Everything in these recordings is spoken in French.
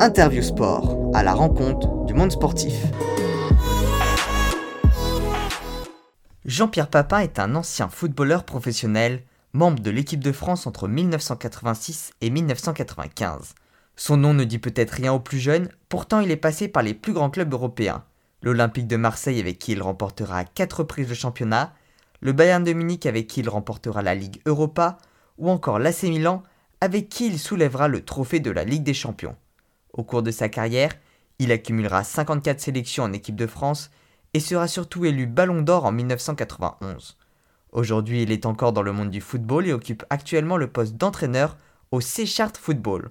Interview sport, à la rencontre du monde sportif. Jean-Pierre Papin est un ancien footballeur professionnel, membre de l'équipe de France entre 1986 et 1995. Son nom ne dit peut-être rien aux plus jeunes, pourtant il est passé par les plus grands clubs européens. L'Olympique de Marseille avec qui il remportera à 4 reprises le championnat, le Bayern de Munich avec qui il remportera la Ligue Europa, ou encore l'AC Milan avec qui il soulèvera le trophée de la Ligue des Champions. Au cours de sa carrière, il accumulera 54 sélections en équipe de France et sera surtout élu Ballon d'Or en 1991. Aujourd'hui, il est encore dans le monde du football et occupe actuellement le poste d'entraîneur au Chartres Football.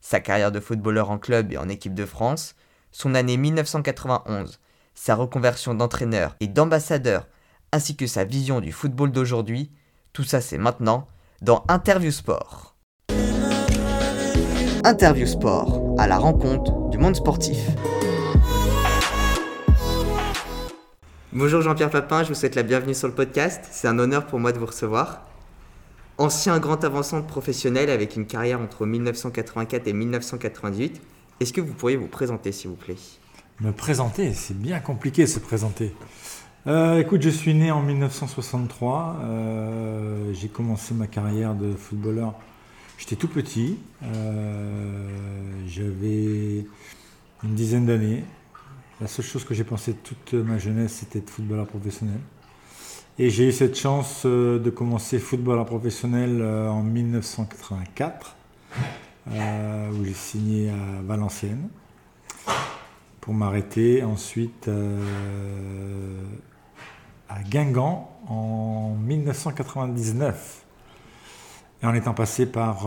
Sa carrière de footballeur en club et en équipe de France, son année 1991, sa reconversion d'entraîneur et d'ambassadeur, ainsi que sa vision du football d'aujourd'hui, tout ça c'est maintenant dans Interview Sport. Interview Sport, à la rencontre du monde sportif. Bonjour Jean-Pierre Papin, je vous souhaite la bienvenue sur le podcast. C'est un honneur pour moi de vous recevoir. Ancien grand avançant professionnel avec une carrière entre 1984 et 1998, est-ce que vous pourriez vous présenter s'il vous plaît ? Me présenter, c'est bien compliqué se présenter. Écoute, je suis né en 1963, j'ai commencé ma carrière de footballeur, j'étais tout petit, j'avais une dizaine d'années. La seule chose que j'ai pensé toute ma jeunesse, c'était de footballeur professionnel. Et j'ai eu cette chance de commencer footballeur professionnel en 1984, où j'ai signé à Valenciennes, pour m'arrêter ensuite à Guingamp en 1999. Et en étant passé par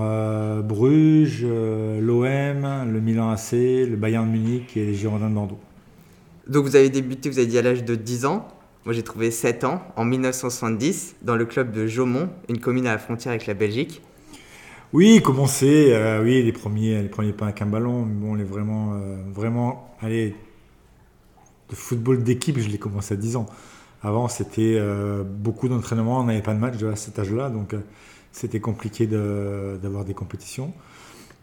Bruges, l'OM, le Milan AC, le Bayern de Munich et les Girondins de Bordeaux. Donc vous avez débuté, vous avez dit à l'âge de 10 ans, moi j'ai trouvé 7 ans, en 1970, dans le club de Jaumont, une commune à la frontière avec la Belgique. Oui, commencer, les premiers pas avec un ballon, mais bon, on est vraiment, le football d'équipe, je l'ai commencé à 10 ans. Avant c'était beaucoup d'entraînement, on n'avait pas de match à cet âge-là, donc c'était compliqué d'avoir des compétitions.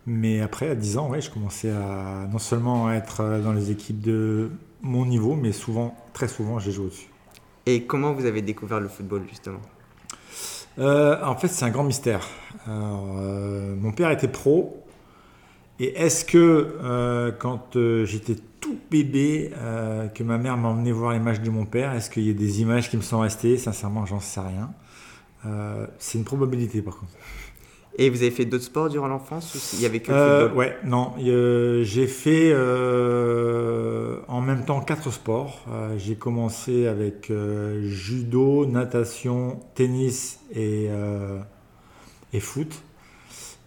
Mais après, à 10 ans, je commençais à non seulement être dans les équipes de mon niveau, mais souvent, très souvent, j'ai joué au-dessus. Et comment vous avez découvert le football, justement ? En fait, c'est un grand mystère. Alors, mon père était pro. Et est-ce que, quand j'étais tout bébé, que ma mère m'emmenait voir les matchs de mon père, est-ce qu'il y a des images qui me sont restées ? Sincèrement, j'en sais rien. C'est une probabilité, par contre. Et vous avez fait d'autres sports durant l'enfance ou il n'y avait que le football ? J'ai fait en même temps 4 sports. J'ai commencé avec judo, natation, tennis et foot.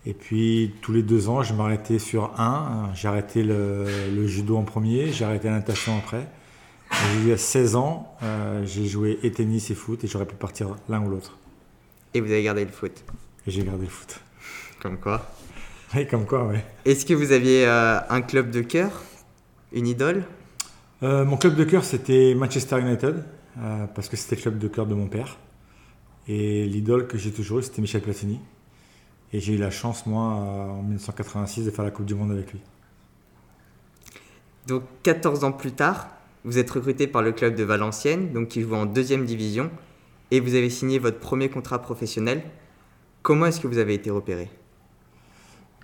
Et puis tous les 2 ans, je m'arrêtais sur un. J'ai arrêté le judo en premier, j'ai arrêté la natation après. Et à 16 ans, j'ai joué et tennis et foot et j'aurais pu partir l'un ou l'autre. Et vous avez gardé le foot ? J'ai gardé le foot. Comme quoi ? Oui, comme quoi, oui. Est-ce que vous aviez un club de cœur ? Une idole ? Mon club de cœur, c'était Manchester United, parce que c'était le club de cœur de mon père. Et l'idole que j'ai toujours eue, c'était Michel Platini. Et j'ai eu la chance, moi, en 1986, de faire la Coupe du Monde avec lui. Donc, 14 ans plus tard, vous êtes recruté par le club de Valenciennes, donc qui joue en 2e division, et vous avez signé votre premier contrat professionnel. Comment est-ce que vous avez été repéré ?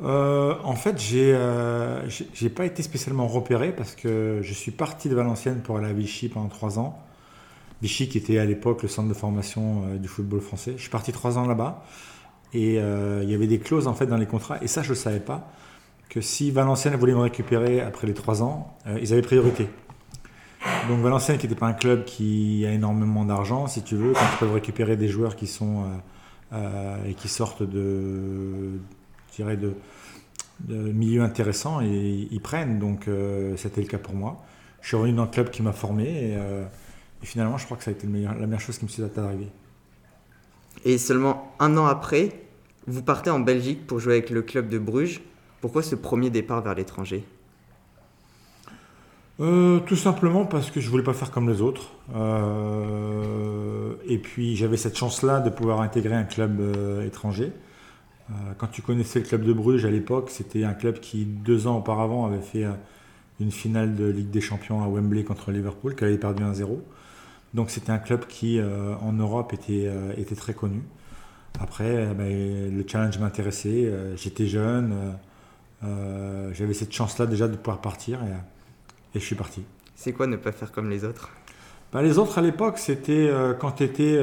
En fait, j'ai pas été spécialement repéré parce que je suis parti de Valenciennes pour aller à Vichy pendant 3 ans. Vichy qui était à l'époque le centre de formation du football français. Je suis parti 3 ans là-bas et il y avait des clauses en fait dans les contrats. Et ça, je ne savais pas que si Valenciennes voulait me récupérer après les 3 ans, ils avaient priorité. Donc Valenciennes qui n'était pas un club qui a énormément d'argent, si tu veux, quand ils peuvent récupérer des joueurs qui sont... et qui sortent de milieux intéressants et ils prennent. Donc c'était le cas pour moi. Je suis revenu dans le club qui m'a formé et finalement je crois que ça a été la meilleure chose qui me soit arrivée. Et seulement 1 an après, vous partez en Belgique pour jouer avec le club de Bruges. Pourquoi ce premier départ vers l'étranger ? Tout simplement parce que je voulais pas faire comme les autres et puis j'avais cette chance là de pouvoir intégrer un club étranger Quand tu connaissais le club de Bruges à l'époque, c'était un club qui, 2 ans auparavant, avait fait une finale de Ligue des Champions à Wembley contre Liverpool, qui avait perdu 1-0. Donc c'était un club qui, en Europe, était très connu. Après, le challenge m'intéressait. J'étais jeune. J'avais cette chance-là déjà de pouvoir partir et je suis parti. C'est quoi ne pas faire comme les autres ? Les autres à l'époque, c'était quand tu étais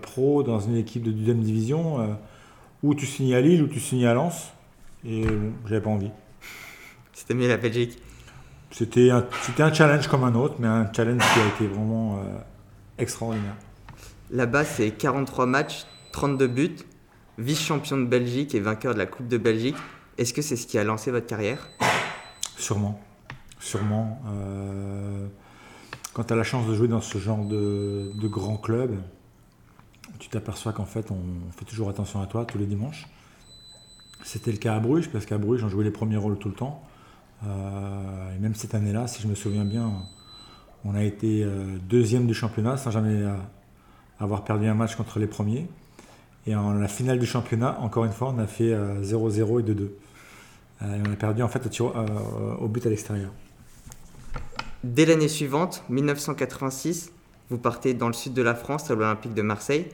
pro dans une équipe de 2e division, où tu signais à Lille, où tu signais à Lens. Et bon, j'avais pas envie. C'était mieux la Belgique. C'était un challenge comme un autre, mais un challenge qui a été vraiment extraordinaire. Là-bas, c'est 43 matchs, 32 buts, vice-champion de Belgique et vainqueur de la Coupe de Belgique. Est-ce que c'est ce qui a lancé votre carrière ? Sûrement. Quand tu as la chance de jouer dans ce genre de grand club, tu t'aperçois qu'en fait, on fait toujours attention à toi tous les dimanches. C'était le cas à Bruges, parce qu'à Bruges, on jouait les premiers rôles tout le temps. Et même cette année-là, si je me souviens bien, on a été 2e du championnat sans jamais avoir perdu un match contre les premiers. Et en la finale du championnat, encore une fois, on a fait 0-0 et 2-2. Et on a perdu en fait au but à l'extérieur. Dès l'année suivante, 1986, vous partez dans le sud de la France à l'Olympique de Marseille.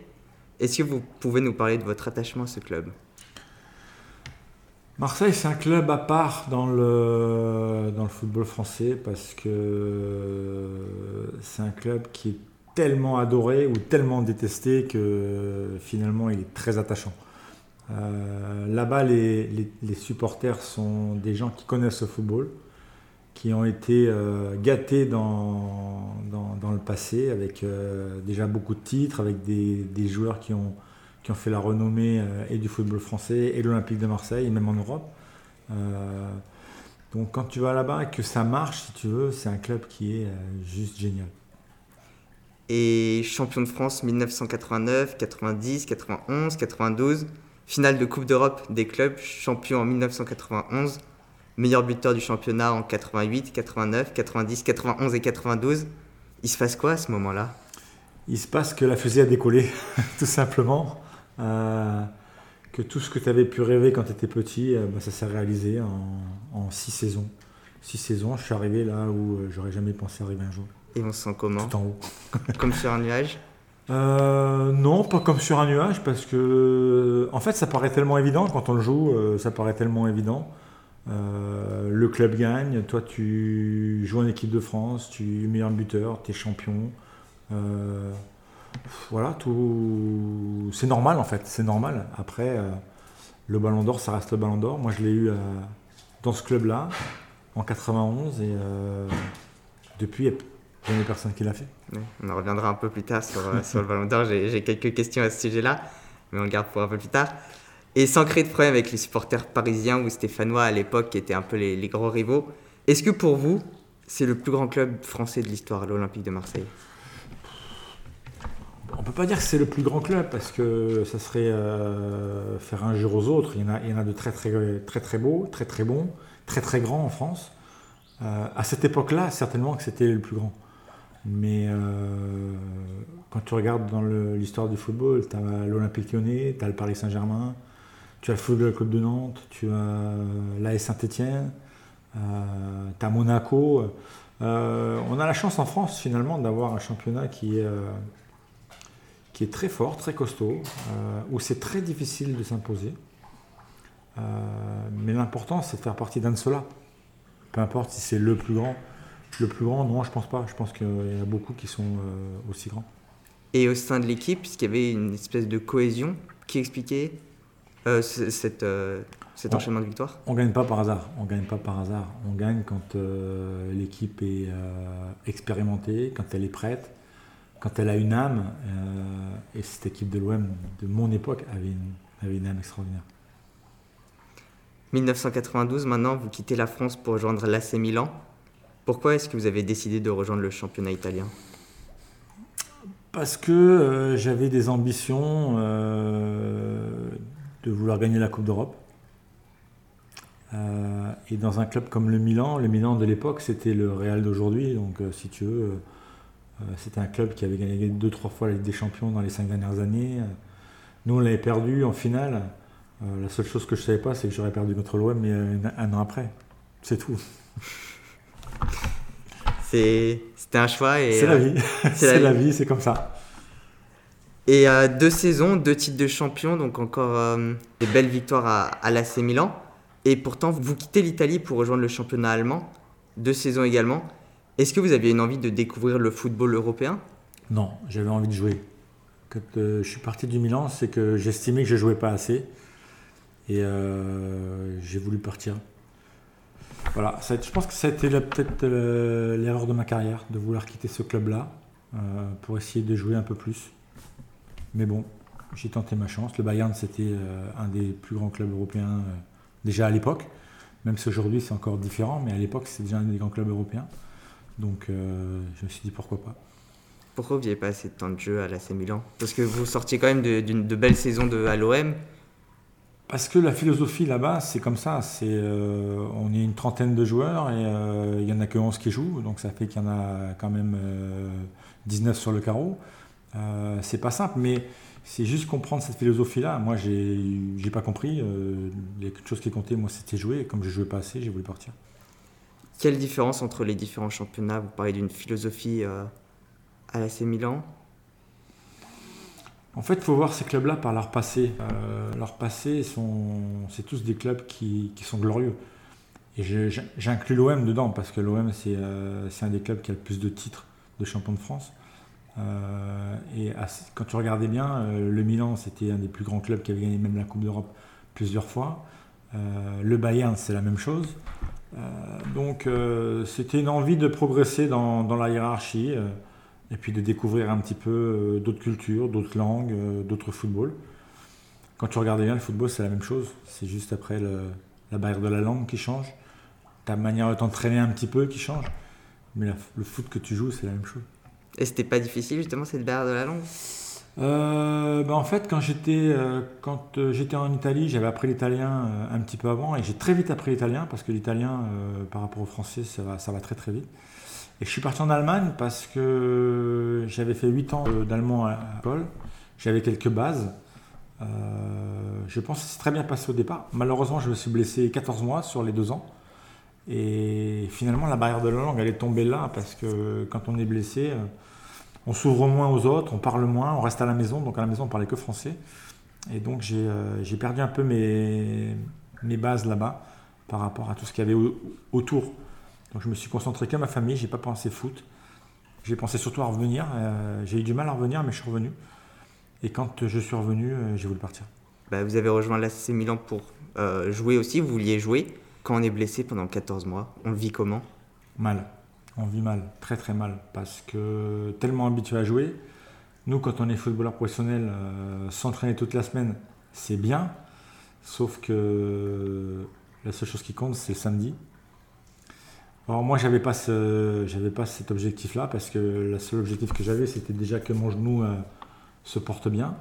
Est-ce que vous pouvez nous parler de votre attachement à ce club ? Marseille, c'est un club à part dans le football français parce que c'est un club qui est tellement adoré ou tellement détesté que finalement il est très attachant. Là-bas, les supporters sont des gens qui connaissent le football, qui ont été gâtés dans le passé avec déjà beaucoup de titres, avec des joueurs qui ont fait la renommée et du football français et de l'Olympique de Marseille, et même en Europe. Donc quand tu vas là-bas et que ça marche, si tu veux, c'est un club qui est juste génial. Et champion de France 1989, 90, 91, 92, finale de Coupe d'Europe des clubs, champion en 1991, meilleur buteur du championnat en 88, 89, 90, 91 et 92. Il se passe quoi à ce moment-là ? Il se passe que la fusée a décollé, tout simplement. Que tout ce que tu avais pu rêver quand tu étais petit, ça s'est réalisé en 6 saisons. 6 saisons, je suis arrivé là où j'aurais jamais pensé arriver un jour. Et on se sent comment ? Tout en haut. Comme sur un nuage ? Non, pas comme sur un nuage, parce que en fait, ça paraît tellement évident quand on le joue, ça paraît tellement évident. Le club gagne, toi tu joues en équipe de France, tu es meilleur buteur, tu es champion. Voilà, tout c'est normal en fait, c'est normal. Après, le Ballon d'Or, ça reste le Ballon d'Or. Moi, je l'ai eu dans ce club-là en 91 et depuis, il n'y a jamais personne qui l'a fait. Ouais, on en reviendra un peu plus tard sur le Ballon d'Or. J'ai quelques questions à ce sujet-là, mais on le garde pour un peu plus tard. Et sans créer de problème avec les supporters parisiens ou stéphanois à l'époque, qui étaient un peu les gros rivaux, est-ce que pour vous, c'est le plus grand club français de l'histoire, l'Olympique de Marseille ? On ne peut pas dire que c'est le plus grand club parce que ça serait faire injure aux autres. Il y en a de très très, très, très beaux, très très bons, très très grands en France. À cette époque-là, certainement que c'était le plus grand. Mais quand tu regardes dans l'histoire du football, tu as l'Olympique Lyonnais, tu as le Paris Saint-Germain, tu as le Football Club de Nantes, tu as l'AS Saint-Étienne, tu as Monaco. On a la chance en France finalement d'avoir un championnat qui est très fort, très costaud, où c'est très difficile de s'imposer. Mais l'important, c'est de faire partie d'un de ceux-là. Peu importe si c'est le plus grand. Le plus grand, non, je pense pas. Je pense qu'il y a beaucoup qui sont aussi grands. Et au sein de l'équipe, est-ce qu'il y avait une espèce de cohésion qui expliquait cet enchaînement de victoires ? On gagne pas par hasard. On gagne quand l'équipe est expérimentée, quand elle est prête, quand elle a une âme. Et cette équipe de l'OM de mon époque avait une âme extraordinaire. 1992, maintenant, vous quittez la France pour rejoindre l'AC Milan. Pourquoi est-ce que vous avez décidé de rejoindre le championnat italien ? Parce que j'avais des ambitions de vouloir gagner la Coupe d'Europe. Et dans un club comme le Milan de l'époque, c'était le Real d'aujourd'hui. Donc si tu veux, c'était un club qui avait gagné 2-3 fois la Ligue des Champions dans les 5 dernières années. Nous, on l'avait perdu en finale. La seule chose que je ne savais pas, c'est que j'aurais perdu contre l'OM mais un an après. C'est tout. C'était un choix. Et, c'est la vie. C'est la vie, c'est comme ça. Et 2 saisons, 2 titres de champion, donc encore des belles victoires à l'AC Milan. Et pourtant, vous quittez l'Italie pour rejoindre le championnat allemand, 2 saisons également. Est-ce que vous aviez une envie de découvrir le football européen ? Non, j'avais envie de jouer. Quand je suis parti du Milan, c'est que j'estimais que je ne jouais pas assez. Et j'ai voulu partir. Voilà, je pense que ça a été peut-être l'erreur de ma carrière, de vouloir quitter ce club-là pour essayer de jouer un peu plus. Mais bon, j'ai tenté ma chance. Le Bayern, c'était un des plus grands clubs européens déjà à l'époque. Même si aujourd'hui, c'est encore différent, mais à l'époque, c'était déjà un des grands clubs européens. Donc, je me suis dit pourquoi pas. Pourquoi vous n'aviez pas assez de temps de jeu à l'AC Milan ? Parce que vous sortiez quand même de belles saisons à l'OM. Parce que la philosophie là-bas, c'est comme ça. On est une trentaine de joueurs et il n'y en a que 11 qui jouent. Donc, ça fait qu'il y en a quand même 19 sur le carreau. C'est pas simple, mais c'est juste comprendre cette philosophie-là. Moi, j'ai pas compris. Les choses qui comptaient, moi, c'était jouer. Et comme je jouais pas assez, j'ai voulu partir. Quelle différence entre les différents championnats ? Vous parlez d'une philosophie à l'AC Milan. En fait, il faut voir ces clubs-là par leur passé. Leur passé, c'est tous des clubs qui sont glorieux. Et j'inclus l'OM dedans parce que l'OM, c'est un des clubs qui a le plus de titres de champion de France. Quand tu regardais bien, le Milan c'était un des plus grands clubs qui avait gagné même la Coupe d'Europe plusieurs fois, le Bayern c'est la même chose, donc c'était une envie de progresser dans la hiérarchie et puis de découvrir un petit peu d'autres cultures, d'autres langues, d'autres footballs. Quand tu regardais bien, le football c'est la même chose, c'est juste après la barrière de la langue qui change, ta manière de t'entraîner un petit peu qui change, mais le foot que tu joues c'est la même chose. Et c'était pas difficile justement cette barrière de la langue ? En fait, quand j'étais en Italie, j'avais appris l'italien un petit peu avant et j'ai très vite appris l'italien parce que l'italien par rapport au français ça va très très vite. Et je suis parti en Allemagne parce que j'avais fait 8 ans d'allemand à l'école, j'avais quelques bases. Je pense que c'est très bien passé au départ. Malheureusement, je me suis blessé 14 mois sur les 2 ans. Et finalement, la barrière de la langue, elle est tombée là parce que quand on est blessé, on s'ouvre moins aux autres, on parle moins, on reste à la maison. Donc à la maison, on ne parlait que français. Et donc j'ai perdu un peu mes bases là-bas par rapport à tout ce qu'il y avait autour. Donc je me suis concentré qu'à ma famille, je n'ai pas pensé foot. J'ai pensé surtout à revenir. J'ai eu du mal à revenir, mais je suis revenu. Et quand je suis revenu, j'ai voulu partir. Vous avez rejoint l'AC Milan pour jouer aussi, vous vouliez jouer. Quand on est blessé pendant 14 mois, on le vit comment ? Mal. On vit mal, très très mal, parce que tellement habitué à jouer. Nous, quand on est footballeur professionnel, s'entraîner toute la semaine, c'est bien. Sauf que la seule chose qui compte, c'est le samedi. Alors moi, j'avais pas cet objectif-là, parce que le seul objectif que j'avais, c'était déjà que mon genou se porte bien,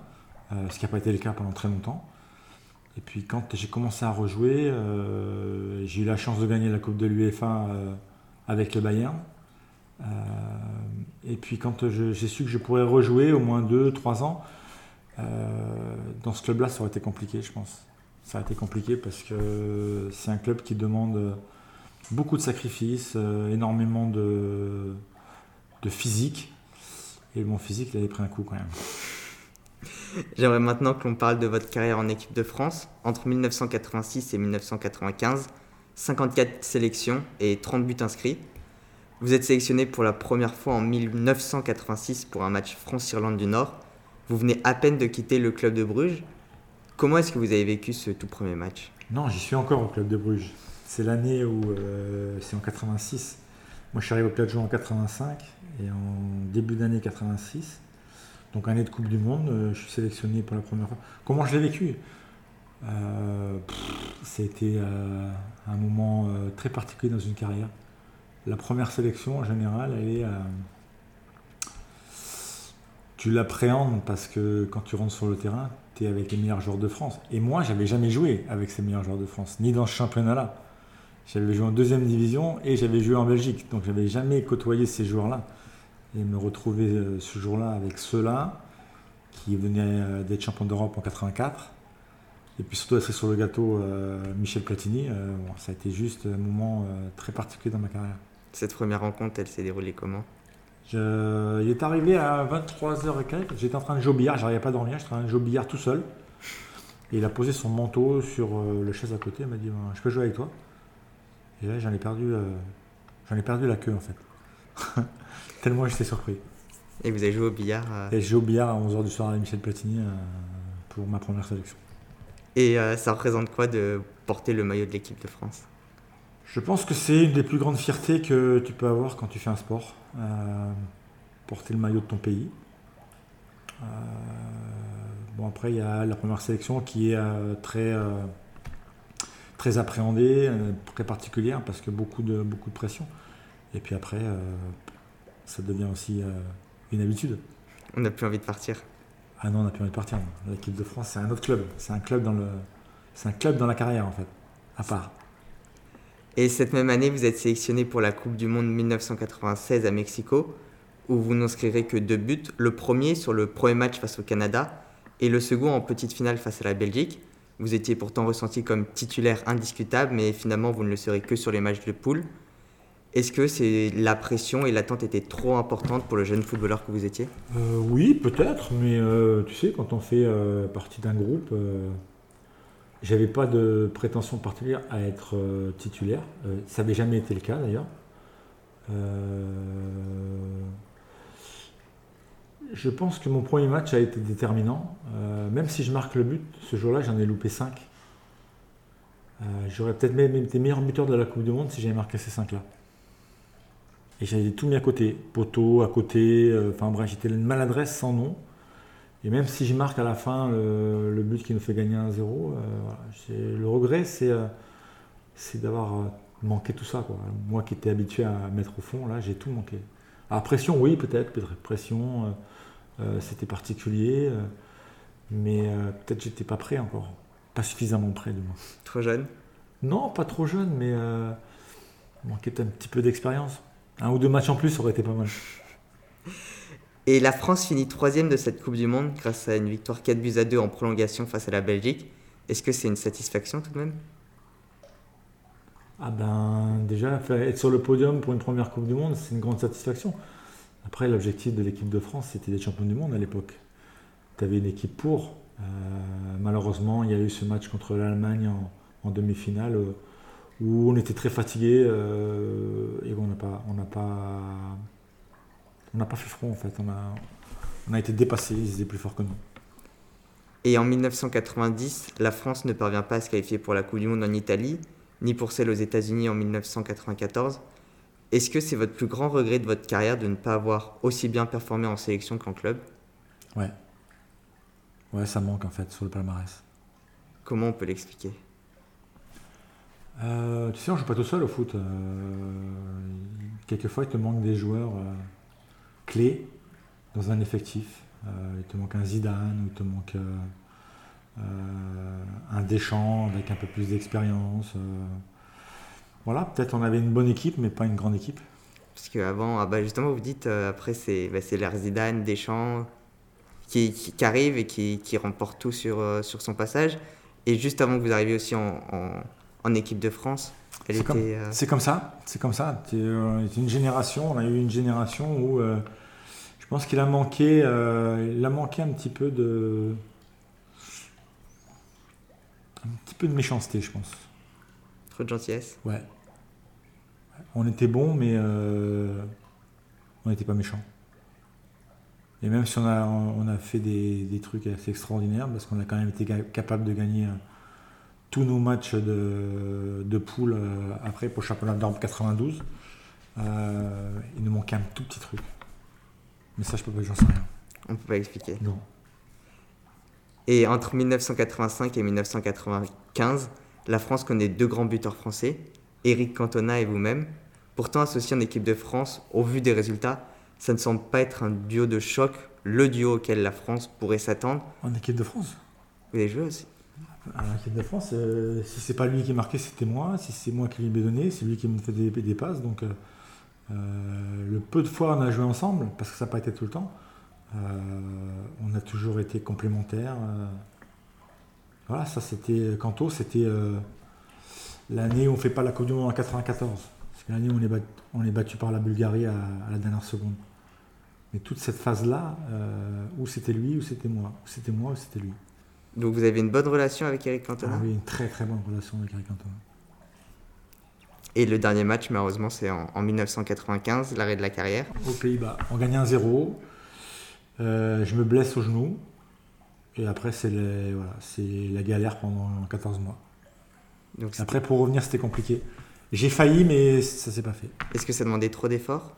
ce qui n'a pas été le cas pendant très longtemps. Et puis quand j'ai commencé à rejouer, j'ai eu la chance de gagner la Coupe de l'UEFA avec le Bayern. Et puis quand j'ai su que je pourrais rejouer au moins 2-3 ans, dans ce club-là, ça aurait été compliqué, je pense. Ça aurait été compliqué parce que c'est un club qui demande beaucoup de sacrifices, énormément de physique. Et mon physique, il avait pris un coup quand même. J'aimerais maintenant que l'on parle de votre carrière en équipe de France. Entre 1986 et 1995, 54 sélections et 30 buts inscrits. Vous êtes sélectionné pour la première fois en 1986 pour un match France-Irlande du Nord. Vous venez à peine de quitter le club de Bruges. Comment est-ce que vous avez vécu ce tout premier match ? Non, j'y suis encore au club de Bruges. C'est l'année où... c'est en 86. Moi, je suis arrivé au Plateau en 85 et en début d'année 86... Donc année de Coupe du Monde, je suis sélectionné pour la première fois. Comment je l'ai vécu ? Ça a été un moment très particulier dans une carrière. La première sélection en général, elle est, tu l'appréhendes parce que quand tu rentres sur le terrain, tu es avec les meilleurs joueurs de France. Et moi, j'avais jamais joué avec ces meilleurs joueurs de France, ni dans ce championnat-là. J'avais joué en 2e division et j'avais joué en Belgique, donc j'avais jamais côtoyé ces joueurs-là. Et me retrouver ce jour-là avec ceux-là qui venaient d'être champions d'Europe en 84 Et puis surtout, c'est sur le gâteau Michel Platini. Bon, ça a été juste un moment très particulier dans ma carrière. Cette première rencontre, elle s'est déroulée comment ? Il est arrivé à 23h15, j'étais en train de jouer au billard, j'arrivais pas à dormir, j'étais en train de jouer au billard tout seul. Et il a posé son manteau sur le chaise à côté, il m'a dit « je peux jouer avec toi ?» Et là, j'en ai perdu la queue en fait. Tellement j'étais surpris. Et vous avez joué au billard Et j'ai joué au billard à 11h du soir avec Michel Platini pour ma première sélection. Et ça représente quoi de porter le maillot de l'équipe de France ? Je pense que c'est une des plus grandes fiertés que tu peux avoir quand tu fais un sport. Porter le maillot de ton pays. Bon, après, il y a la première sélection qui est très appréhendée, très particulière, parce que beaucoup de pression. Et puis après, ça devient aussi une habitude. On n'a plus envie de partir. Ah non, on n'a plus envie de partir. L'équipe de France, c'est un autre club. C'est un club dans la carrière, en fait, à part. Et cette même année, vous êtes sélectionné pour la Coupe du Monde 1996 à Mexico, où vous n'inscrirez que 2 buts, le premier sur le premier match face au Canada et le second en petite finale face à la Belgique. Vous étiez pourtant ressenti comme titulaire indiscutable, mais finalement vous ne le serez que sur les matchs de poule. Est-ce que la pression et l'attente étaient trop importantes pour le jeune footballeur que vous étiez ? Oui, peut-être, mais tu sais, quand on fait partie d'un groupe... J'avais pas de prétention particulière à être titulaire. Ça n'avait jamais été le cas d'ailleurs. Je pense que mon premier match a été déterminant. Même si je marque le but, ce jour-là, j'en ai loupé 5. J'aurais peut-être même été meilleur buteur de la Coupe du Monde si j'avais marqué ces 5-là. Et j'avais tout mis à côté. Poteau, à côté. Enfin bref, j'étais une maladresse sans nom. Et même si je marque à la fin le but qui nous fait gagner 1-0, voilà, le regret, c'est d'avoir manqué tout ça, quoi. Moi qui étais habitué à mettre au fond, là, j'ai tout manqué. Alors pression, oui, peut-être pression, c'était particulier, mais peut-être j'étais pas prêt encore, pas suffisamment prêt du moins. Trop jeune ? Non, pas trop jeune, mais manquait un petit peu d'expérience. 1 ou 2 matchs en plus, ça aurait été pas mal. Et la France finit 3e de cette Coupe du Monde grâce à une victoire 4-2 en prolongation face à la Belgique. Est-ce que c'est une satisfaction tout de même ? Ah ben déjà, être sur le podium pour une première Coupe du Monde, c'est une grande satisfaction. Après, l'objectif de l'équipe de France, c'était d'être champion du monde à l'époque. Tu avais une équipe pour. Malheureusement, il y a eu ce match contre l'Allemagne en demi-finale où on était très fatigué et on n'a pas fait front en fait, on a été dépassés, ils étaient plus forts que nous. Et en 1990, la France ne parvient pas à se qualifier pour la Coupe du Monde en Italie, ni pour celle aux États-Unis en 1994. Est-ce que c'est votre plus grand regret de votre carrière de ne pas avoir aussi bien performé en sélection qu'en club ? Ouais, ça manque en fait sur le palmarès. Comment on peut l'expliquer ? Tu sais, on ne joue pas tout seul au foot. Quelquefois, il te manque des joueurs... clé dans un effectif. Il te manque un Zidane, il te manque un Deschamps avec un peu plus d'expérience. Voilà, peut-être on avait une bonne équipe, mais pas une grande équipe. Parce qu'avant, justement, vous dites, après, c'est l'ère Zidane, Deschamps qui arrive et qui remporte tout sur son passage. Et juste avant que vous arriviez aussi en équipe de France, c'est comme ça. C'est une génération, on a eu une génération où je pense qu'il a manqué, un petit peu de, méchanceté, je pense. Trop de gentillesse. Ouais. On était bons, mais on n'était pas méchants. Et même si on a fait des trucs assez extraordinaires, parce qu'on a quand même été capable de gagner. Tous nos matchs de poule après pour le championnat d'Europe 92, il nous manquait un tout petit truc. Mais ça, je peux pas, j'en sais rien. On peut pas expliquer. Non. Et entre 1985 et 1995, la France connaît 2 grands buteurs français, Eric Cantona et vous-même. Pourtant, associé en équipe de France, au vu des résultats, ça ne semble pas être un duo de choc, le duo auquel la France pourrait s'attendre. En équipe de France ? Vous avez joué aussi ? À l'équipe de France, si c'est pas lui qui marquait, c'était moi. Si c'est moi qui lui bédonnais, c'est lui qui me fait des passes. Donc, le peu de fois on a joué ensemble, parce que ça n'a pas été tout le temps, on a toujours été complémentaires. Voilà, ça c'était Canto, c'était l'année où on ne fait pas la Coupe du Monde en 94. C'est l'année où on est battu par la Bulgarie à la dernière seconde. Mais toute cette phase-là, où c'était lui, où c'était moi, où c'était moi, où c'était lui. Donc vous avez une bonne relation avec Eric Cantona ? Ah oui, une très très bonne relation avec Eric Cantona. Et le dernier match, malheureusement, c'est en 1995, l'arrêt de la carrière. Aux Pays-Bas, on gagne 1-0. Je me blesse au genou. Et après, c'est la galère pendant 14 mois. Donc après, pour revenir, c'était compliqué. J'ai failli, mais ça ne s'est pas fait. Est-ce que ça demandait trop d'efforts ?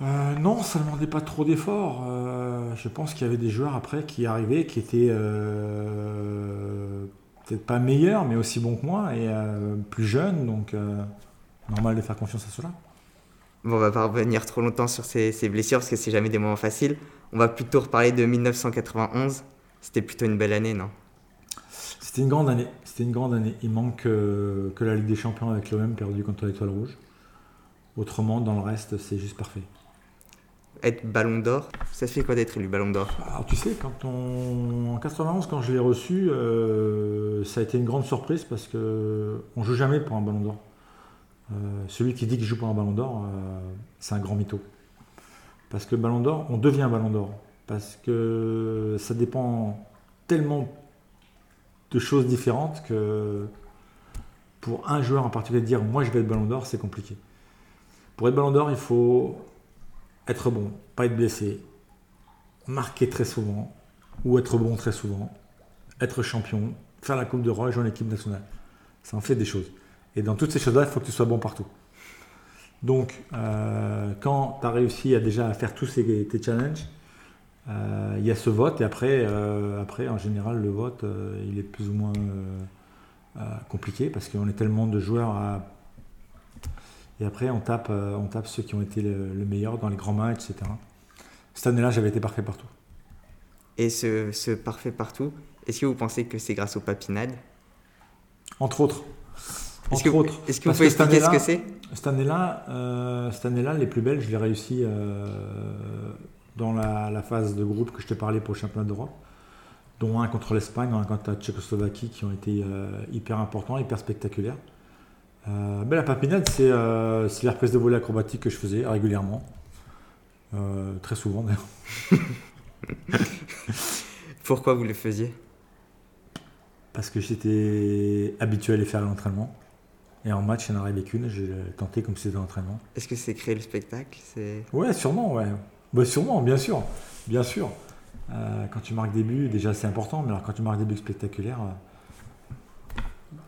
Non, ça ne demandait pas trop d'efforts. Je pense qu'il y avait des joueurs après qui arrivaient, qui étaient peut-être pas meilleurs, mais aussi bons que moi, et plus jeunes, donc normal de faire confiance à ceux-là. Bon, on va pas revenir trop longtemps sur ces blessures, parce que c'est jamais des moments faciles. On va plutôt reparler de 1991. C'était plutôt une belle année, non ? C'était une grande année. Il manque que la Ligue des Champions avec l'OM perdue contre l'Étoile Rouge. Autrement, dans le reste, c'est juste parfait. Être Ballon d'Or, ça fait quoi d'être élu Ballon d'Or ? Alors tu sais, en 91, quand je l'ai reçu, ça a été une grande surprise parce qu'on ne joue jamais pour un Ballon d'Or. Celui qui dit qu'il joue pour un Ballon d'Or, c'est un grand mytho. Parce que Ballon d'Or, on devient Ballon d'Or. Parce que ça dépend tellement de choses différentes que pour un joueur en particulier de dire « moi je vais être Ballon d'Or », c'est compliqué. Pour être Ballon d'Or, il faut être bon, pas être blessé, marquer très souvent, ou être bon très souvent, être champion, faire la Coupe d'Europe et jouer en équipe nationale. Ça en fait des choses. Et dans toutes ces choses-là, il faut que tu sois bon partout. Donc, quand tu as réussi à faire tous tes challenges, il y a ce vote, et après, en général, le vote, il est plus ou moins compliqué, parce qu'on est tellement de joueurs à... Et après, on tape ceux qui ont été le meilleur dans les grands matchs, etc. Cette année-là, j'avais été parfait partout. Et ce parfait partout, est-ce que vous pensez que c'est grâce aux papinades ? Entre autres. Est-ce que vous pouvez expliquer ce que c'est ? Cette année-là, les plus belles, je les réussis dans la phase de groupe que je te parlais pour le championnat d'Europe, dont un contre l'Espagne, un contre la Tchécoslovaquie, qui ont été hyper importants, hyper spectaculaires. La papinade, c'est la reprise de volet acrobatique que je faisais régulièrement. Très souvent, d'ailleurs. Pourquoi vous le faisiez ? Parce que j'étais habitué à les faire à l'entraînement. Et en match, il n'y en arrivait qu'une. Je tentais comme si c'était l'entraînement. Est-ce que c'est créer le spectacle ? Ouais, sûrement, ouais. Bah, sûrement, bien sûr. Bien sûr. Quand tu marques des buts, déjà, c'est important. Mais alors, quand tu marques des buts spectaculaires,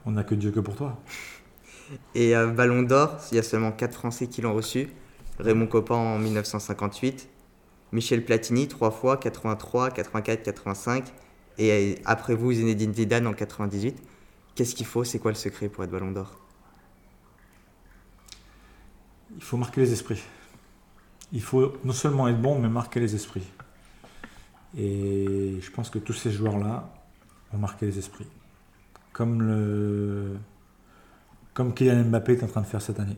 on n'a que Dieu que pour toi. Et Ballon d'Or, il y a seulement 4 Français qui l'ont reçu. Raymond Kopa en 1958, Michel Platini 3 fois, 83, 84, 85, et après vous Zinedine Zidane en 98. Qu'est-ce qu'il faut ? C'est quoi le secret pour être Ballon d'Or ? Il faut marquer les esprits. Il faut non seulement être bon, mais marquer les esprits. Et je pense que tous ces joueurs-là ont marqué les esprits. Comme Kylian Mbappé est en train de faire cette année.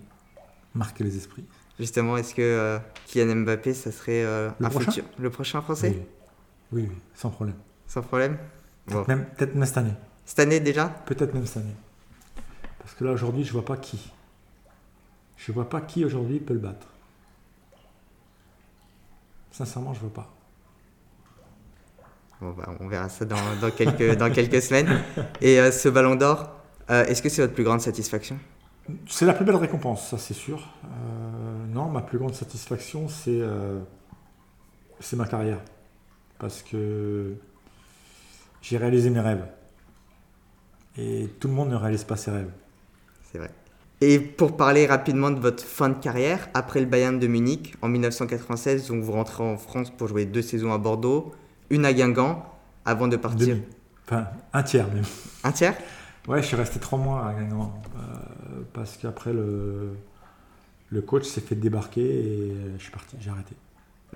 Marquer les esprits. Justement, est-ce que Kylian Mbappé, ça serait le prochain Français ? Oui, sans problème. Sans problème ? Bon. Peut-être même cette année. Cette année déjà ? Peut-être même cette année. Parce que là, aujourd'hui, je ne vois pas qui. Je ne vois pas qui, aujourd'hui, peut le battre. Sincèrement, je ne vois pas. Bon, on verra ça dans quelques semaines. Et ce Ballon d'Or ? Est-ce que c'est votre plus grande satisfaction ? C'est la plus belle récompense, ça c'est sûr. Non, ma plus grande satisfaction, c'est ma carrière. Parce que j'ai réalisé mes rêves. Et tout le monde ne réalise pas ses rêves. C'est vrai. Et pour parler rapidement de votre fin de carrière, après le Bayern de Munich, en 1996, donc vous rentrez en France pour jouer 2 saisons à Bordeaux, une à Guingamp, avant de partir. Un tiers même. Un tiers ? Ouais, je suis resté 3 mois à Guingamp parce qu'après le coach s'est fait débarquer et je suis parti, j'ai arrêté.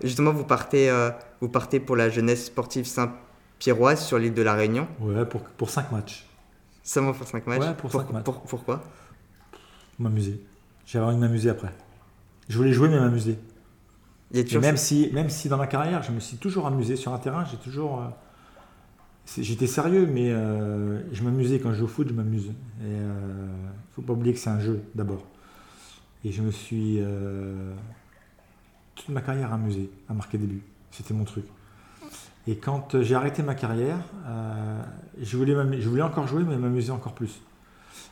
Justement, vous partez pour la Jeunesse sportive Saint-Pierroise sur l'île de la Réunion. Ouais, pour 5 matchs. Seulement pour 5 matchs. Ouais, pour 5 matchs. Pourquoi ? Pour m'amuser. J'avais envie de m'amuser après. Je voulais jouer mais m'amuser. Et même si dans ma carrière, je me suis toujours amusé sur un terrain, j'ai toujours J'étais sérieux, mais je m'amusais. Quand je joue au foot, je m'amuse. Il ne faut pas oublier que c'est un jeu, d'abord. Et je me suis, toute ma carrière, amusé, à marquer des buts. C'était mon truc. Et quand j'ai arrêté ma carrière, je voulais encore jouer, mais m'amuser encore plus.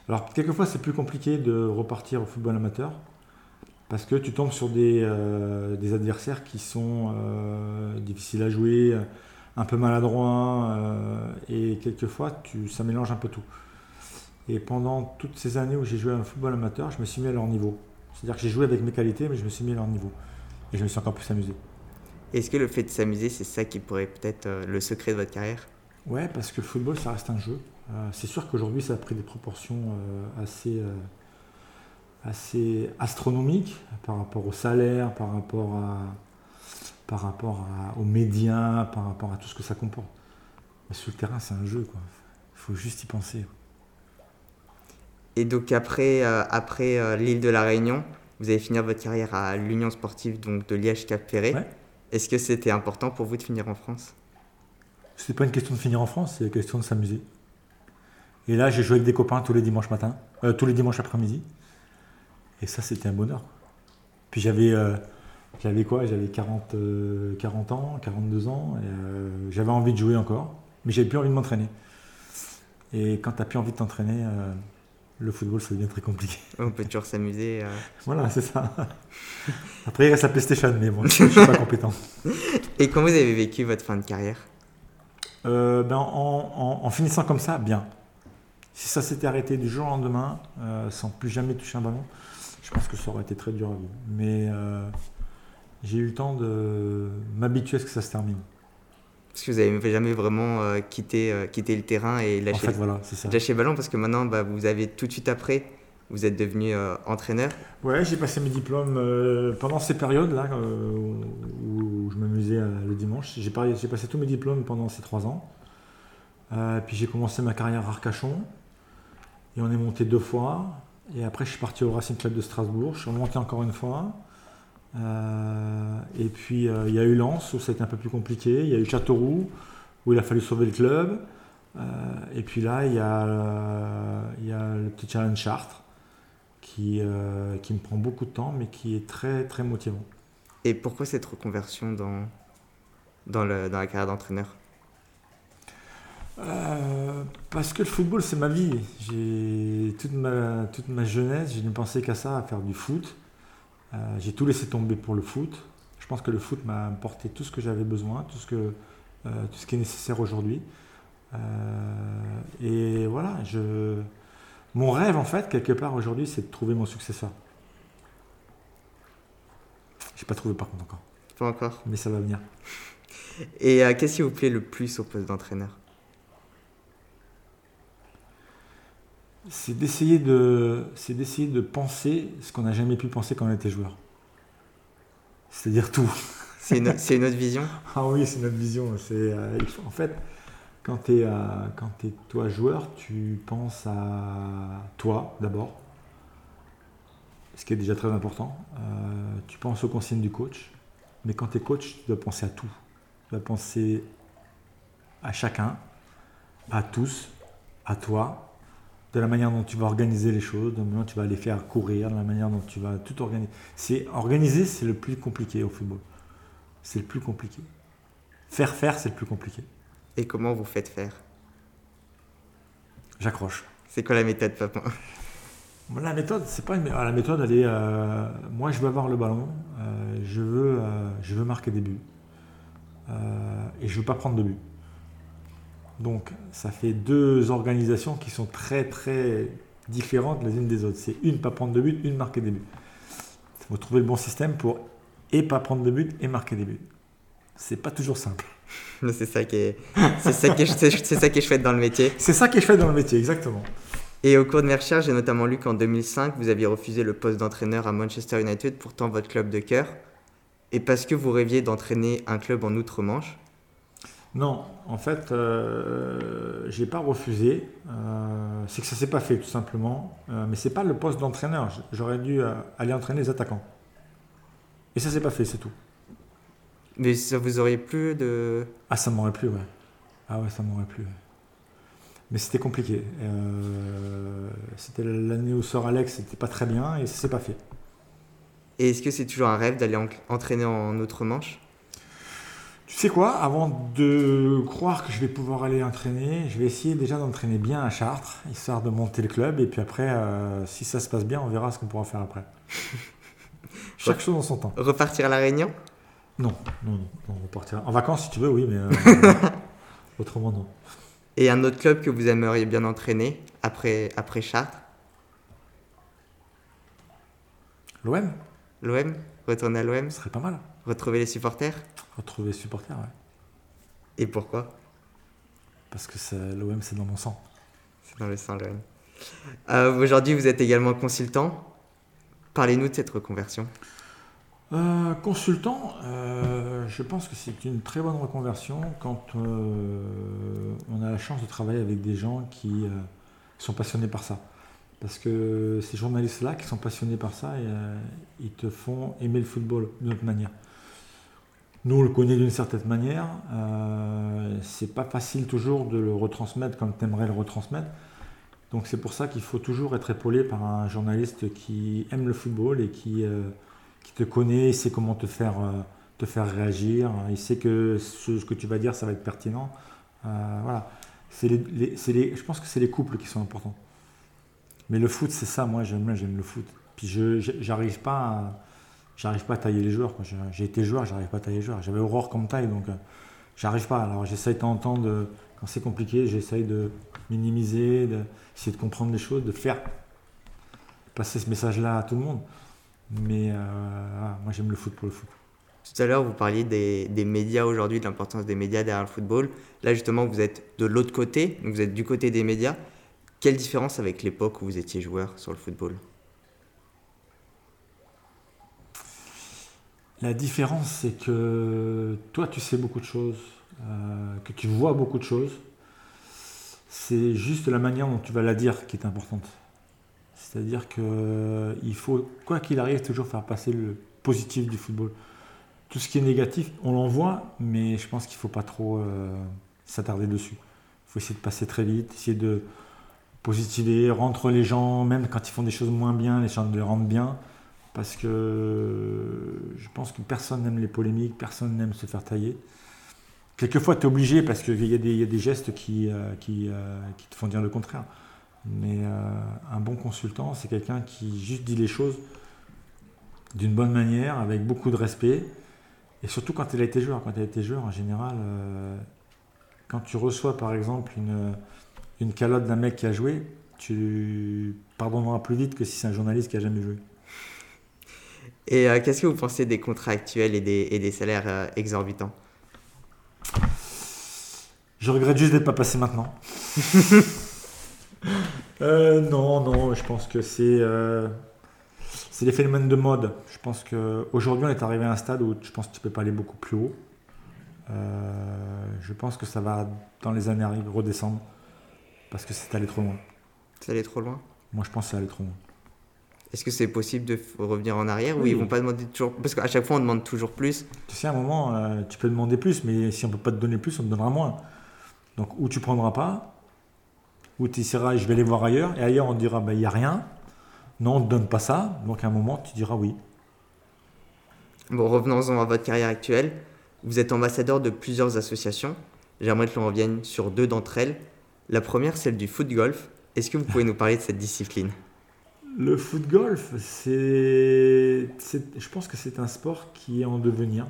Alors, quelquefois, c'est plus compliqué de repartir au football amateur, parce que tu tombes sur des adversaires qui sont difficiles à jouer, un peu maladroits, et quelquefois, ça mélange un peu tout. Et pendant toutes ces années où j'ai joué au football amateur, je me suis mis à leur niveau. C'est-à-dire que j'ai joué avec mes qualités, mais je me suis mis à leur niveau. Et je me suis encore plus amusé. Est-ce que le fait de s'amuser, c'est ça qui pourrait peut-être le secret de votre carrière ? Ouais, parce que le football, ça reste un jeu. C'est sûr qu'aujourd'hui, ça a pris des proportions assez astronomiques par rapport au salaire, par rapport aux médias, par rapport à tout ce que ça comporte. Mais sur le terrain, c'est un jeu, quoi. Il faut juste y penser. Et donc après l'île de la Réunion, vous allez finir votre carrière à l'Union sportive donc de Liège-Cap-Ferré. Ouais. Est-ce que c'était important pour vous de finir en France ? C'est pas une question de finir en France, c'est une question de s'amuser. Et là, j'ai joué avec des copains tous les dimanches après-midi. Et ça, c'était un bonheur. Puis j'avais 40 ans, 42 ans. Et j'avais envie de jouer encore, mais j'avais plus envie de m'entraîner. Et quand t'as plus envie de t'entraîner, le football, ça devient très compliqué. On peut toujours s'amuser. Voilà, c'est ça. Après, il reste la PlayStation, mais bon, je ne suis pas compétent. Et comment vous avez vécu votre fin de carrière ? En finissant comme ça, bien. Si ça s'était arrêté du jour au lendemain, sans plus jamais toucher un ballon, je pense que ça aurait été très dur à vivre. Mais j'ai eu le temps de m'habituer à ce que ça se termine. Parce que vous n'avez jamais vraiment quitté le terrain et lâché le ballon, parce que maintenant, vous avez tout de suite après, vous êtes devenu entraîneur. Ouais, j'ai passé mes diplômes pendant ces périodes-là où je m'amusais le dimanche. J'ai passé tous mes diplômes pendant ces 3 ans. Puis j'ai commencé ma carrière à Arcachon et on est monté 2 fois. Et après, je suis parti au Racing Club de Strasbourg. Je suis remonté encore une fois. Et puis il y a eu Lens où ça a été un peu plus compliqué, il y a eu Châteauroux où il a fallu sauver le club, et puis là il y a le petit challenge Chartres qui me prend beaucoup de temps mais qui est très très motivant. Et pourquoi cette reconversion dans la carrière d'entraîneur ? Parce que le football, c'est ma vie. J'ai toute ma jeunesse, je ne pensais qu'à ça, à faire du foot. J'ai tout laissé tomber pour le foot. Je pense que le foot m'a apporté tout ce que j'avais besoin, tout ce qui est nécessaire aujourd'hui. Et voilà, mon rêve, en fait, quelque part aujourd'hui, c'est de trouver mon successeur. Je n'ai pas trouvé, par contre, encore. Pas encore. Mais ça va venir. Et qu'est-ce qui vous plaît le plus au poste d'entraîneur ? C'est d'essayer de penser ce qu'on n'a jamais pu penser quand on était joueur. C'est-à-dire tout. C'est une autre vision ? Ah oui, c'est une autre vision. En fait, quand tu es toi joueur, tu penses à toi d'abord, ce qui est déjà très important. Tu penses aux consignes du coach, mais quand tu es coach, tu dois penser à tout. Tu dois penser à chacun, à tous, à toi, de la manière dont tu vas organiser les choses, de la manière dont tu vas les faire courir, de la manière dont tu vas tout organiser. Organiser, c'est le plus compliqué au football. C'est le plus compliqué. Faire, c'est le plus compliqué. Et comment vous faites faire ? J'accroche. C'est quoi la méthode, Papin ? La méthode, c'est pas une... La méthode, elle est... Moi, je veux avoir le ballon. Je veux marquer des buts. Et je veux pas prendre de buts. Donc, ça fait 2 organisations qui sont très, très différentes les unes des autres. C'est une, pas prendre de but, une, marquer des buts. Il faut trouver le bon système pour et pas prendre de but et marquer des buts. C'est pas toujours simple. C'est ça qui est chouette dans le métier. C'est ça qui est chouette dans le métier, exactement. Et au cours de mes recherches, j'ai notamment lu qu'en 2005, vous aviez refusé le poste d'entraîneur à Manchester United, pourtant votre club de cœur, et parce que vous rêviez d'entraîner un club en Outre-Manche. Non, en fait, j'ai pas refusé. C'est que ça s'est pas fait, tout simplement. Mais c'est pas le poste d'entraîneur. J'aurais dû aller entraîner les attaquants. Et ça s'est pas fait, c'est tout. Mais ça vous aurait plu de... Ah, ça m'aurait plu, ouais. Ah ouais, ça m'aurait plu. Mais c'était compliqué. C'était l'année où sort Alex, c'était pas très bien et ça s'est pas fait. Et est-ce que c'est toujours un rêve d'aller entraîner en Outre-Manche ? Tu sais quoi ? Avant de croire que je vais pouvoir aller entraîner, je vais essayer déjà d'entraîner bien à Chartres, histoire de monter le club. Et puis après, si ça se passe bien, on verra ce qu'on pourra faire après. Chaque chose en son temps. Repartir à La Réunion ? Non, repartir en vacances si tu veux, oui, mais autrement non. Et un autre club que vous aimeriez bien entraîner après Chartres ? L'OM ? L'OM ? Retourner à l'OM ? Ce serait pas mal. Retrouver les supporters ? Retrouver les supporters, ouais. Et pourquoi ? Parce que l'OM, c'est dans mon sang. C'est dans le sang, l'OM. Aujourd'hui, vous êtes également consultant. Parlez-nous de cette reconversion. Consultant, je pense que c'est une très bonne reconversion quand on a la chance de travailler avec des gens qui sont passionnés par ça. Parce que ces journalistes-là qui sont passionnés par ça, ils te font aimer le football d'une autre manière. Nous, on le connaît d'une certaine manière. C'est pas facile toujours de le retransmettre comme tu aimerais le retransmettre. Donc c'est pour ça qu'il faut toujours être épaulé par un journaliste qui aime le football et qui te connaît, il sait comment te faire réagir, il sait que ce que tu vas dire, ça va être pertinent. Voilà. Je pense que c'est les couples qui sont importants. Mais le foot, c'est ça, moi j'aime le foot. Puis j'arrive pas à tailler les joueurs. Quoi. J'ai été joueur, j'arrive pas à tailler les joueurs. J'avais horreur comme taille, donc j'arrive pas. Alors j'essaye de temps en temps quand c'est compliqué, j'essaye de minimiser, d'essayer de comprendre les choses, de faire passer ce message-là à tout le monde. Mais moi, j'aime le foot pour le foot. Tout à l'heure, vous parliez des médias aujourd'hui, de l'importance des médias derrière le football. Là, justement, vous êtes de l'autre côté, donc vous êtes du côté des médias. Quelle différence avec l'époque où vous étiez joueur sur le football ? La différence, c'est que toi, tu sais beaucoup de choses, que tu vois beaucoup de choses. C'est juste la manière dont tu vas la dire qui est importante. C'est-à-dire qu'il faut, quoi qu'il arrive, toujours faire passer le positif du football. Tout ce qui est négatif, on l'envoie, mais je pense qu'il ne faut pas trop s'attarder dessus. Il faut essayer de passer très vite, essayer de positiver, rendre les gens, même quand ils font des choses moins bien, les gens les rendent bien. Parce que je pense que personne n'aime les polémiques, personne n'aime se faire tailler. Quelquefois, tu es obligé parce qu'il y a des gestes qui te font dire le contraire. Mais un bon consultant, c'est quelqu'un qui juste dit les choses d'une bonne manière, avec beaucoup de respect. Et surtout quand il a été joueur. Quand il a été joueur, en général, quand tu reçois par exemple une calotte d'un mec qui a joué, tu pardonneras plus vite que si c'est un journaliste qui n'a jamais joué. Et qu'est-ce que vous pensez des contrats actuels et des salaires exorbitants ? Je regrette juste d'être pas passé maintenant. Non, je pense que c'est les phénomènes de mode. Je pense qu'aujourd'hui, on est arrivé à un stade où je pense que tu ne peux pas aller beaucoup plus haut. Je pense que ça va, dans les années à venir, redescendre parce que c'est allé trop loin. C'est allé trop loin ? Moi, je pense que c'est allé trop loin. Est-ce que c'est possible de revenir en arrière ou ils ne vont pas demander toujours ? Parce qu'à chaque fois, on demande toujours plus. Tu sais, à un moment, tu peux demander plus, mais si on ne peut pas te donner plus, on te donnera moins. Donc, ou tu ne prendras pas, où tu seras, je vais aller voir ailleurs, et ailleurs on te dira il n'y a rien, non on ne te donne pas ça, donc à un moment tu diras oui. Bon, revenons-en à votre carrière actuelle. Vous êtes ambassadeur de plusieurs associations, j'aimerais que l'on revienne sur deux d'entre elles. La première, celle du foot-golf, est-ce que vous pouvez nous parler de cette discipline ? Le foot-golf, je pense que c'est un sport qui est en devenir,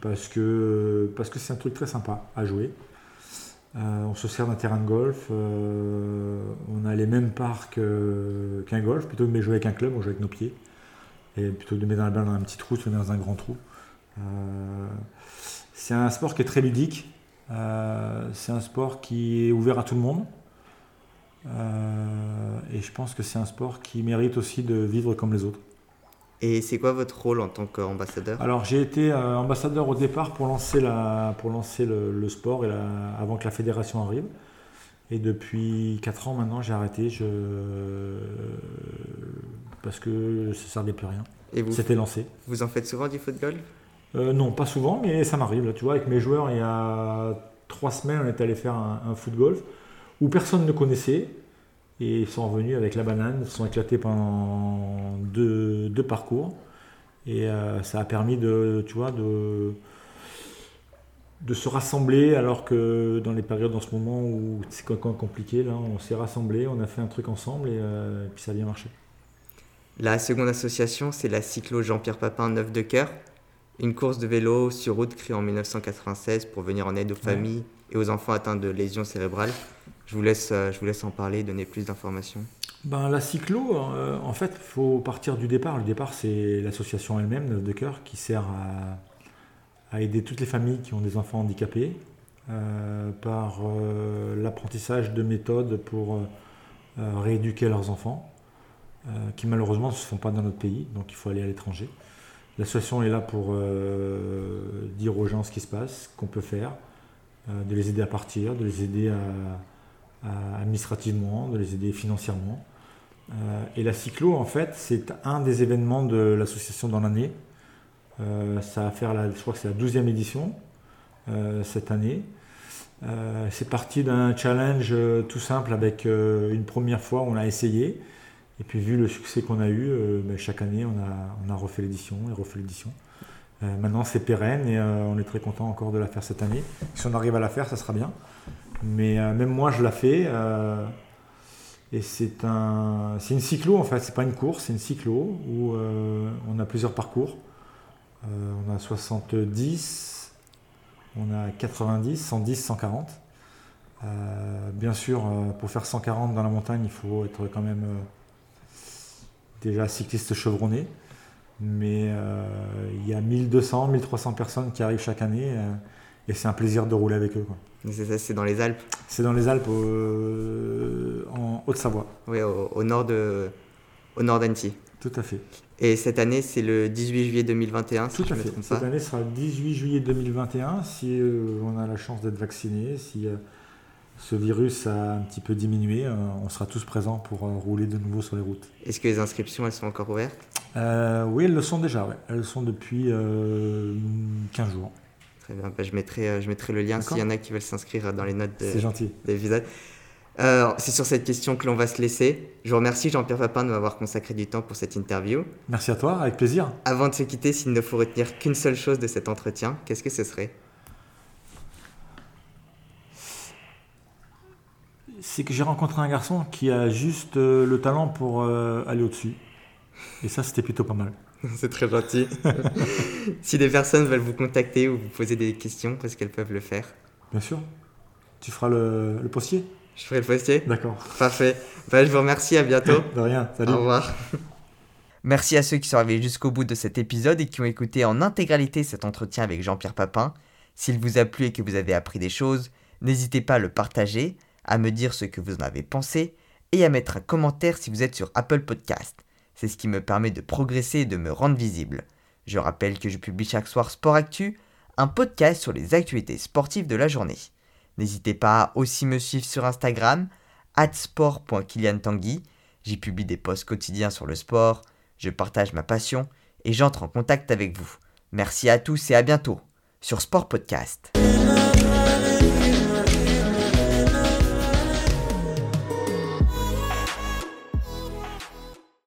parce que c'est un truc très sympa à jouer. On se sert d'un terrain de golf, on a les mêmes parcs qu'un golf, plutôt que de jouer avec un club, on joue avec nos pieds, et plutôt que de mettre la balle dans un petit trou, tu le mets dans un grand trou. C'est un sport qui est très ludique, c'est un sport qui est ouvert à tout le monde, et je pense que c'est un sport qui mérite aussi de vivre comme les autres. Et c'est quoi votre rôle en tant qu'ambassadeur ? Alors j'ai été ambassadeur au départ pour lancer le sport avant que la fédération arrive. Et depuis 4 ans maintenant, j'ai arrêté parce que ça ne servait plus à rien. Et c'était lancé. Vous en faites souvent du football ? Non, pas souvent, mais ça m'arrive. Là, tu vois, avec mes joueurs, il y a 3 semaines, on est allé faire un foot golf où personne ne connaissait. Et ils sont revenus avec la banane, ils se sont éclatés pendant deux parcours. Et ça a permis de se rassembler, alors que dans les périodes, dans ce moment où c'est compliqué, là, on s'est rassemblés, on a fait un truc ensemble et puis ça a bien marché. La seconde association, c'est la Cyclo Jean-Pierre Papin, 9 de cœur, une course de vélo sur route créée en 1996 pour venir en aide aux familles et aux enfants atteints de lésions cérébrales. Je vous laisse en parler, donner plus d'informations. La cyclo, en fait, il faut partir du départ. Le départ, c'est l'association elle-même, Neuf de cœur, qui sert à aider toutes les familles qui ont des enfants handicapés par l'apprentissage de méthodes pour rééduquer leurs enfants, qui malheureusement ne se font pas dans notre pays, donc il faut aller à l'étranger. L'association est là pour dire aux gens ce qui se passe, ce qu'on peut faire, de les aider à partir, de les aider administrativement, de les aider financièrement. Et la cyclo, en fait, c'est un des événements de l'association dans l'année. Ça va faire, je crois que c'est la 12e édition cette année. C'est parti d'un challenge tout simple avec une première fois, on a essayé. Et puis vu le succès qu'on a eu, chaque année, on a refait l'édition et refait l'édition. Maintenant, c'est pérenne et on est très content encore de la faire cette année. Si on arrive à la faire, ça sera bien. Mais même moi, je la fais. Et c'est une cyclo, en fait. C'est pas une course, c'est une cyclo où on a plusieurs parcours. On a 70, on a 90, 110, 140. Bien sûr, pour faire 140 dans la montagne, il faut être quand même déjà cycliste chevronné. Mais il y a 1200, 1300 personnes qui arrivent chaque année. Et c'est un plaisir de rouler avec eux, quoi. C'est dans les Alpes. C'est dans les Alpes, en Haute-Savoie. Oui, au nord d'Annecy. Tout à fait. Et cette année, c'est le 18 juillet 2021, si je ne me trompe pas. Tout à fait. Cette année sera le 18 juillet 2021, si on a la chance d'être vacciné, si ce virus a un petit peu diminué, on sera tous présents pour rouler de nouveau sur les routes. Est-ce que les inscriptions, elles sont encore ouvertes ? Oui, elles le sont déjà. Ouais. Elles le sont depuis 15 jours. Très bien, je mettrai le lien. D'accord. S'il y en a qui veulent s'inscrire dans les notes de l'épisode. C'est sur cette question que l'on va se laisser. Je vous remercie Jean-Pierre Papin de m'avoir consacré du temps pour cette interview. Merci à toi, avec plaisir. Avant de se quitter, s'il ne faut retenir qu'une seule chose de cet entretien, qu'est-ce que ce serait ? C'est que j'ai rencontré un garçon qui a juste le talent pour aller au-dessus. Et ça, c'était plutôt pas mal. C'est très gentil. Si des personnes veulent vous contacter ou vous poser des questions, est-ce qu'elles peuvent le faire ? Bien sûr. Tu feras le postier ? Je ferai le postier ? D'accord. Parfait. Je vous remercie, à bientôt. De rien, salut. Au revoir. Merci à ceux qui sont arrivés jusqu'au bout de cet épisode et qui ont écouté en intégralité cet entretien avec Jean-Pierre Papin. S'il vous a plu et que vous avez appris des choses, n'hésitez pas à le partager, à me dire ce que vous en avez pensé et à mettre un commentaire si vous êtes sur Apple Podcast. C'est ce qui me permet de progresser et de me rendre visible. Je rappelle que je publie chaque soir Sport Actu, un podcast sur les actualités sportives de la journée. N'hésitez pas à aussi me suivre sur Instagram, @sport.kyliantangui. J'y publie des posts quotidiens sur le sport, je partage ma passion et j'entre en contact avec vous. Merci à tous et à bientôt sur Sport Podcast.